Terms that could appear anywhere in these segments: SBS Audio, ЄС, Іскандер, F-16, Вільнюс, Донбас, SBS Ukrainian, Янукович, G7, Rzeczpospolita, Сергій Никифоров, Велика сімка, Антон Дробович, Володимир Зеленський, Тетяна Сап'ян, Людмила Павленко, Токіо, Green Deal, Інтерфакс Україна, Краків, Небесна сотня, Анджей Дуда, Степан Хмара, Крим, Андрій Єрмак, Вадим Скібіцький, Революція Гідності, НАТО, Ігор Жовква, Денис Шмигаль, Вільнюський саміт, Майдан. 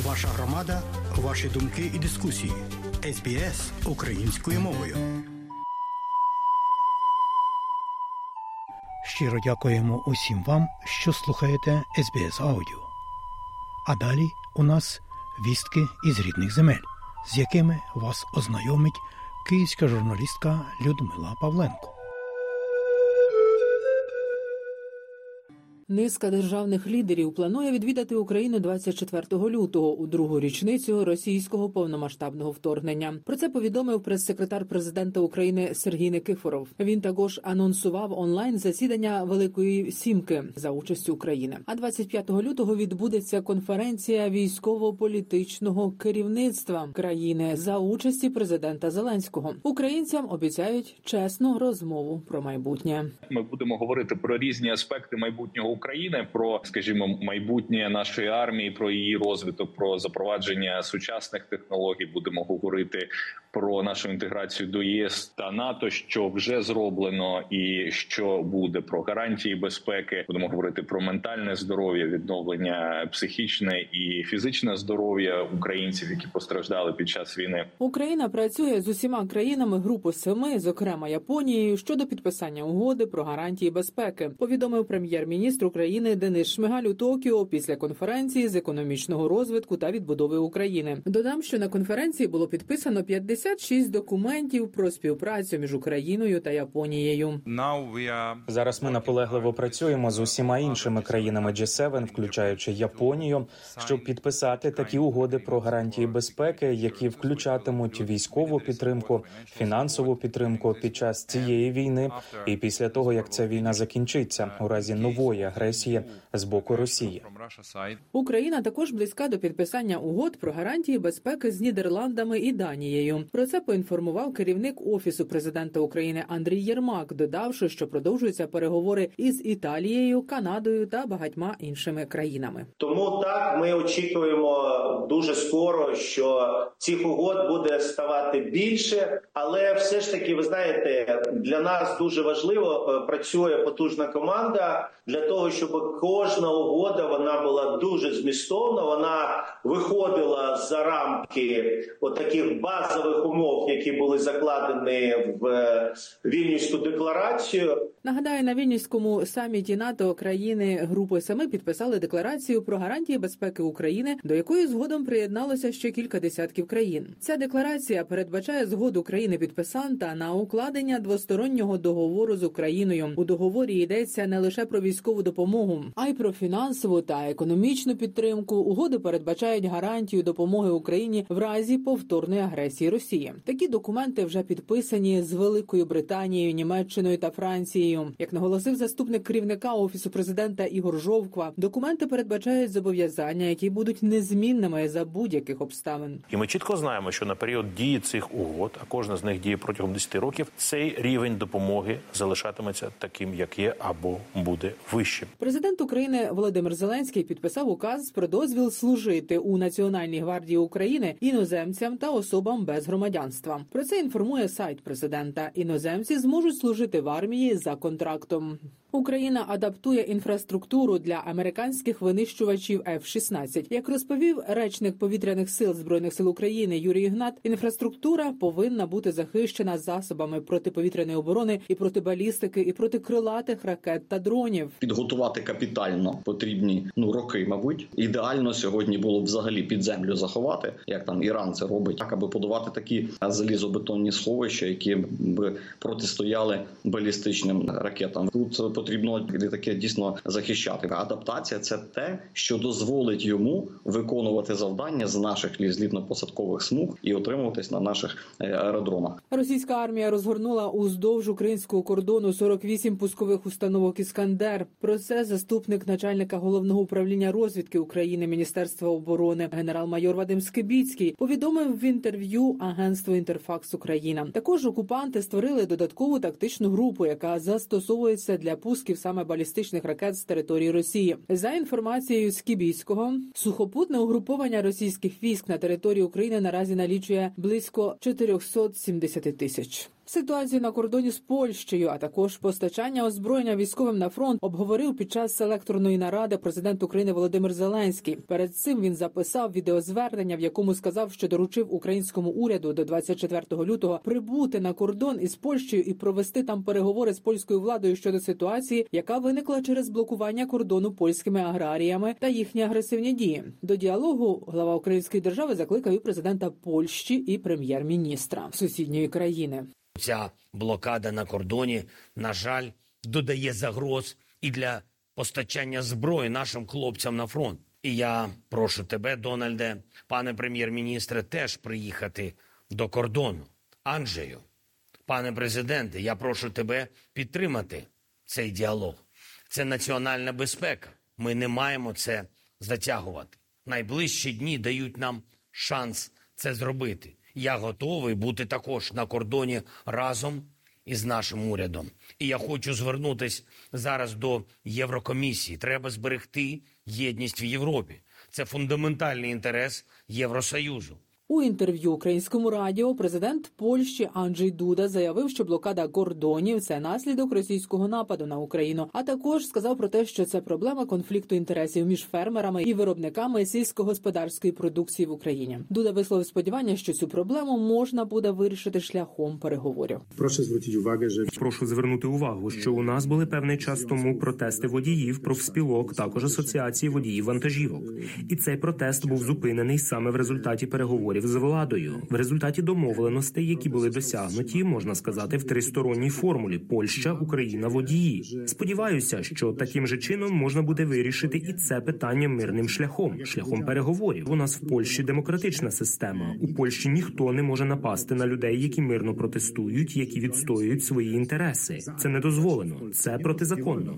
Ваша громада, ваші думки і дискусії. SBS українською мовою. Щиро дякуємо усім вам, що слухаєте SBS Audio. А далі у нас вістки із рідних земель, з якими вас ознайомить київська журналістка Людмила Павленко. Низка державних лідерів планує відвідати Україну 24 лютого у другу річницю російського повномасштабного вторгнення. Про це повідомив прес-секретар президента України Сергій Никифоров. Він також анонсував онлайн засідання Великої сімки за участю України. А 25 лютого відбудеться конференція військово-політичного керівництва країни за участі президента Зеленського. Українцям обіцяють чесну розмову про майбутнє. Ми будемо говорити про різні аспекти майбутнього України, про, скажімо, майбутнє нашої армії, про її розвиток, про запровадження сучасних технологій. Будемо говорити про нашу інтеграцію до ЄС та НАТО, що вже зроблено і що буде, про гарантії безпеки. Будемо говорити про ментальне здоров'я, відновлення психічне і фізичне здоров'я українців, які постраждали під час війни. Україна працює з усіма країнами Групи 7, зокрема Японією, щодо підписання угоди про гарантії безпеки, повідомив прем'єр-міністр України Денис Шмигаль у Токіо після конференції з економічного розвитку та відбудови України. Додам, що на конференції було підписано 56 документів про співпрацю між Україною та Японією. Зараз ми наполегливо працюємо з усіма іншими країнами G7, включаючи Японію, щоб підписати такі угоди про гарантії безпеки, які включатимуть військову підтримку, фінансову підтримку під час цієї війни і після того, як ця війна закінчиться, у разі нової агресії з боку Росії. Україна також близька до підписання угод про гарантії безпеки з Нідерландами і Данією. Про це поінформував керівник Офісу президента України Андрій Єрмак, додавши, що продовжуються переговори із Італією, Канадою та багатьма іншими країнами. Тому так, ми очікуємо дуже скоро, що цих угод буде ставати більше, але все ж таки, ви знаєте, для нас дуже важливо, працює потужна команда для того, щоб кожна угода, вона була дуже змістовна, вона виходила за рамки отаких базових умов, які були закладені в Вільнюську декларацію. Нагадаю, на Вільнюському саміті НАТО країни Групи 7 підписали декларацію про гарантії безпеки України, до якої згодом приєдналося ще кілька десятків країн. Ця декларація передбачає згоду країни-підписанта на укладення двостороннього договору з Україною. У договорі йдеться не лише про військову допомогу, а й про фінансову та економічну підтримку. Угоди передбачають гарантію допомоги Україні в разі повторної агресії Росії. Такі документи вже підписані з Великою Британією, Німеччиною та Францією. Як наголосив заступник керівника Офісу президента Ігор Жовква, документи передбачають зобов'язання, які будуть незмінними за будь-яких обставин. І ми чітко знаємо, що на період дії цих угод, а кожна з них діє протягом 10 років, цей рівень допомоги залишатиметься таким, як є, або буде вищим. Президент України Володимир Зеленський підписав указ про дозвіл служити у Національній гвардії України іноземцям та особам без громадянства. Про це інформує сайт президента. Іноземці зможуть служити в армії за контрактом. Україна адаптує інфраструктуру для американських винищувачів F-16. Як розповів речник повітряних сил Збройних сил України Юрій Ігнат, інфраструктура повинна бути захищена засобами протиповітряної оборони і протибалістики, і проти крилатих ракет та дронів. Підготувати капітально потрібні роки, мабуть. Ідеально сьогодні було б взагалі під землю заховати, як там Іран це робить, так аби подавати такі залізобетонні сховища, які б протистояли балістичним ракетам. Тут потрібно літаки дійсно захищати. Адаптація – це те, що дозволить йому виконувати завдання з наших злітно-посадкових смуг і отримуватись на наших аеродромах. Російська армія розгорнула уздовж українського кордону 48 пускових установок «Іскандер». Про це заступник начальника Головного управління розвідки України Міністерства оборони генерал-майор Вадим Скібіцький повідомив в інтерв'ю агентству «Інтерфакс Україна». Також окупанти створили додаткову тактичну групу, яка застосовується для пусків саме балістичних ракет з території Росії. За інформацією Скібійського, сухопутне угруповання російських військ на території України наразі налічує близько 470 тисяч. Ситуацію на кордоні з Польщею, а також постачання озброєння військовим на фронт обговорив під час селекторної наради президент України Володимир Зеленський. Перед цим він записав відеозвернення, в якому сказав, що доручив українському уряду до 24 лютого прибути на кордон із Польщею і провести там переговори з польською владою щодо ситуації, яка виникла через блокування кордону польськими аграріями та їхні агресивні дії. До діалогу глава української держави закликав і президента Польщі, і прем'єр-міністра сусідньої країни. Ця блокада на кордоні, на жаль, додає загроз і для постачання зброї нашим хлопцям на фронт. І я прошу тебе, Дональде, пане прем'єр-міністре, теж приїхати до кордону. Анджею, пане президенте, я прошу тебе підтримати цей діалог. Це національна безпека. Ми не маємо це затягувати. Найближчі дні дають нам шанс це зробити. Я готовий бути також на кордоні разом із нашим урядом. І я хочу звернутися зараз до Єврокомісії. Треба зберегти єдність в Європі. Це фундаментальний інтерес Євросоюзу. У інтерв'ю Українському радіо президент Польщі Анджей Дуда заявив, що блокада кордонів – це наслідок російського нападу на Україну, а також сказав про те, що це проблема конфлікту інтересів між фермерами і виробниками сільськогосподарської продукції в Україні. Дуда висловив сподівання, що цю проблему можна буде вирішити шляхом переговорів. Прошу звернути увагу, що у нас були певний час тому протести водіїв, профспілок, також асоціації водіїв вантажівок. І цей протест був зупинений саме в результаті переговорів з владою. В результаті домовленостей, які були досягнуті, можна сказати, в тристоронній формулі Польща, Україна, водії. Сподіваюся, що таким же чином можна буде вирішити і це питання мирним шляхом, шляхом переговорів. У нас в Польщі демократична система. У Польщі ніхто не може напасти на людей, які мирно протестують, які відстоюють свої інтереси. Це не дозволено. Це протизаконно.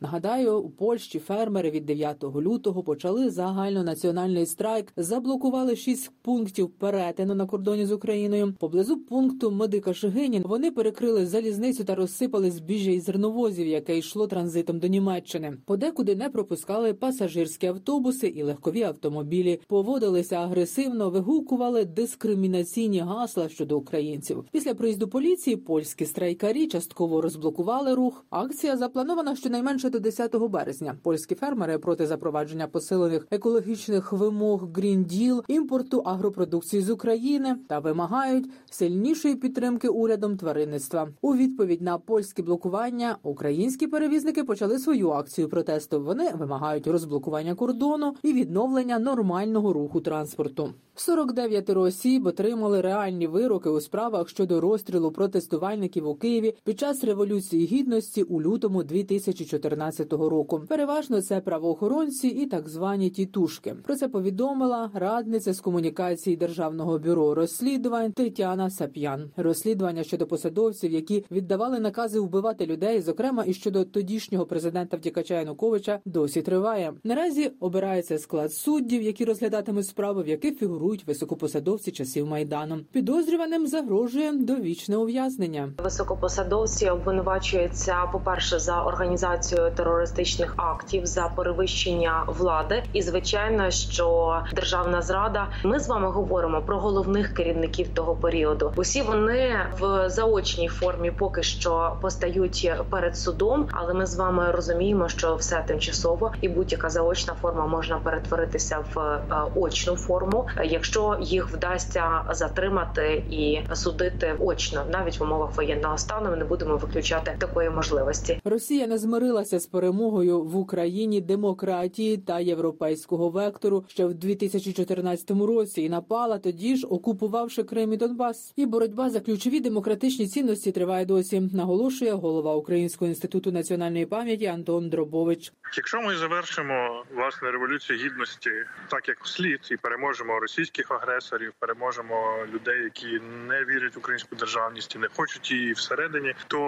Нагадаю, у Польщі фермери від 9 лютого почали загальнонаціональний страйк, заблокували 6 пунктів перетину на кордоні з Україною. Поблизу пункту Медика-Шигинін вони перекрили залізницю та розсипали збіжжя із зерновозів, яке йшло транзитом до Німеччини. Подекуди не пропускали пасажирські автобуси і легкові автомобілі. Поводилися агресивно, вигукували дискримінаційні гасла щодо українців. Після приїзду поліції польські страйкарі частково розблокували рух. Акція запланована щонайменше до 10 березня. Польські фермери проти запровадження посилених екологічних вимог Green Deal, імпорту агропродукції з України та вимагають сильнішої підтримки урядом тваринництва. У відповідь на польські блокування українські перевізники почали свою акцію протесту. Вони вимагають розблокування кордону і відновлення нормального руху транспорту. 49 осіб отримали реальні вироки у справах щодо розстрілу протестувальників у Києві під час Революції Гідності у лютому 2014 року. Переважно це правоохоронці і так звані тітушки. Про це повідомила радниця з комунікації Державного бюро розслідувань Тетяна Сап'ян. Розслідування щодо посадовців, які віддавали накази вбивати людей, зокрема і щодо тодішнього президента-втікача Януковича, досі триває. Наразі обирається склад суддів, які розглядатимуть справи, в яких фігурують високопосадовці часів Майдану. Підозрюваним загрожує довічне ув'язнення. Високопосадовці обвинувачуються, по-перше, за організацію терористичних актів, за перевищення влади і, звичайно, що державна зрада. Ми з вами говоримо про головних керівників того періоду. Усі вони в заочній формі поки що постають перед судом, але ми з вами розуміємо, що все тимчасово і будь-яка заочна форма можна перетворитися в очну форму, якщо їх вдасться затримати і судити очно. Навіть в умовах воєнного стану ми не будемо виключати такої можливості. Росія не змирилася з перемогою в Україні демократії та європейського вектору ще в 2014 році і напала тоді ж, окупувавши Крим і Донбас. І боротьба за ключові демократичні цінності триває досі, наголошує голова Українського інституту національної пам'яті Антон Дробович. Якщо ми завершимо, власне, Революцію Гідності так, як слід, і переможемо російських агресорів, переможемо людей, які не вірять в українську державність і не хочуть її всередині, то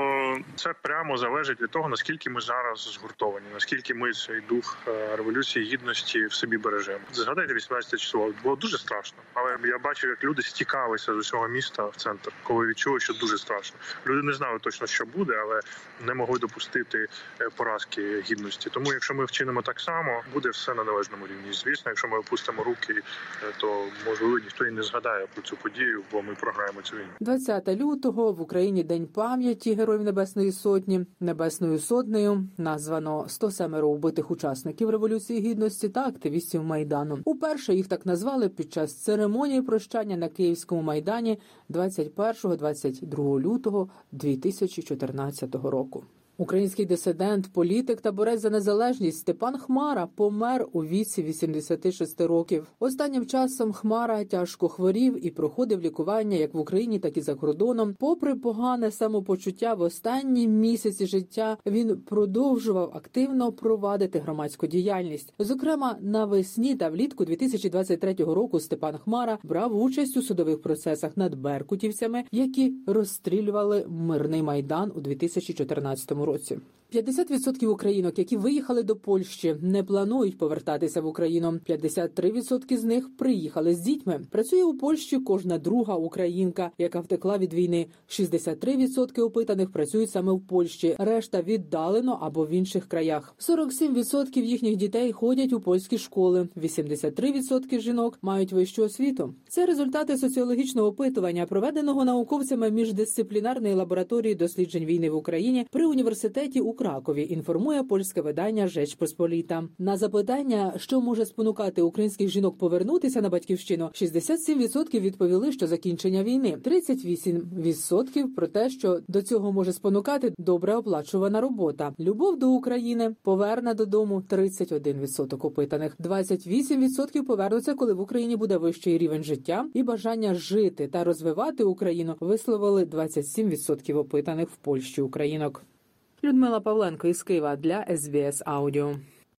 це прямо залежить від того, наскільки ми зараз згуртовані, наскільки ми цей дух Революції Гідності в собі бережемо. Згадайте 18 число. Було дуже дуже страшно, але я бачив, як люди стікалися з усього міста в центр, коли відчули, що дуже страшно. Люди не знали точно, що буде, але не могли допустити поразки гідності. Тому, якщо ми вчинимо так само, буде все на належному рівні. Звісно, якщо ми опустимо руки, то, можливо, ніхто і не згадає про цю подію, бо ми програємо цю війну. 20 лютого в Україні День пам'яті Героїв Небесної Сотні. Небесною Сотнею названо 107 убитих учасників Революції Гідності та активістів Майдану. Уперше їх так назвали під час церемонії прощання на Київському Майдані 21-22 лютого 2014 року. Український дисидент, політик та борець за незалежність Степан Хмара помер у віці 86 років. Останнім часом Хмара тяжко хворів і проходив лікування як в Україні, так і за кордоном. Попри погане самопочуття в останні місяці життя, він продовжував активно провадити громадську діяльність. Зокрема, навесні та влітку 2023 року Степан Хмара брав участь у судових процесах над беркутівцями, які розстрілювали мирний Майдан у 2014 році. 50% українок, які виїхали до Польщі, не планують повертатися в Україну. 53% з них приїхали з дітьми. Працює у Польщі кожна друга українка, яка втекла від війни. 63% опитаних працюють саме в Польщі, решта віддалено або в інших краях. 47% їхніх дітей ходять у польські школи. 83% жінок мають вищу освіту. Це результати соціологічного опитування, проведеного науковцями міждисциплінарної лабораторії досліджень війни в Україні при університеті у Кракові, інформує польське видання «Rzeczpospolita». На запитання, що може спонукати українських жінок повернутися на батьківщину, 67% відповіли, що закінчення війни, 38% про те, що до цього може спонукати добре оплачувана робота, любов до України, повернення додому, 31% опитаних, 28% повернуться, коли в Україні буде вищий рівень життя, і бажання жити та розвивати Україну висловили 27% опитаних в Польщі українок. Людмила Павленко із Києва для SBS Audio.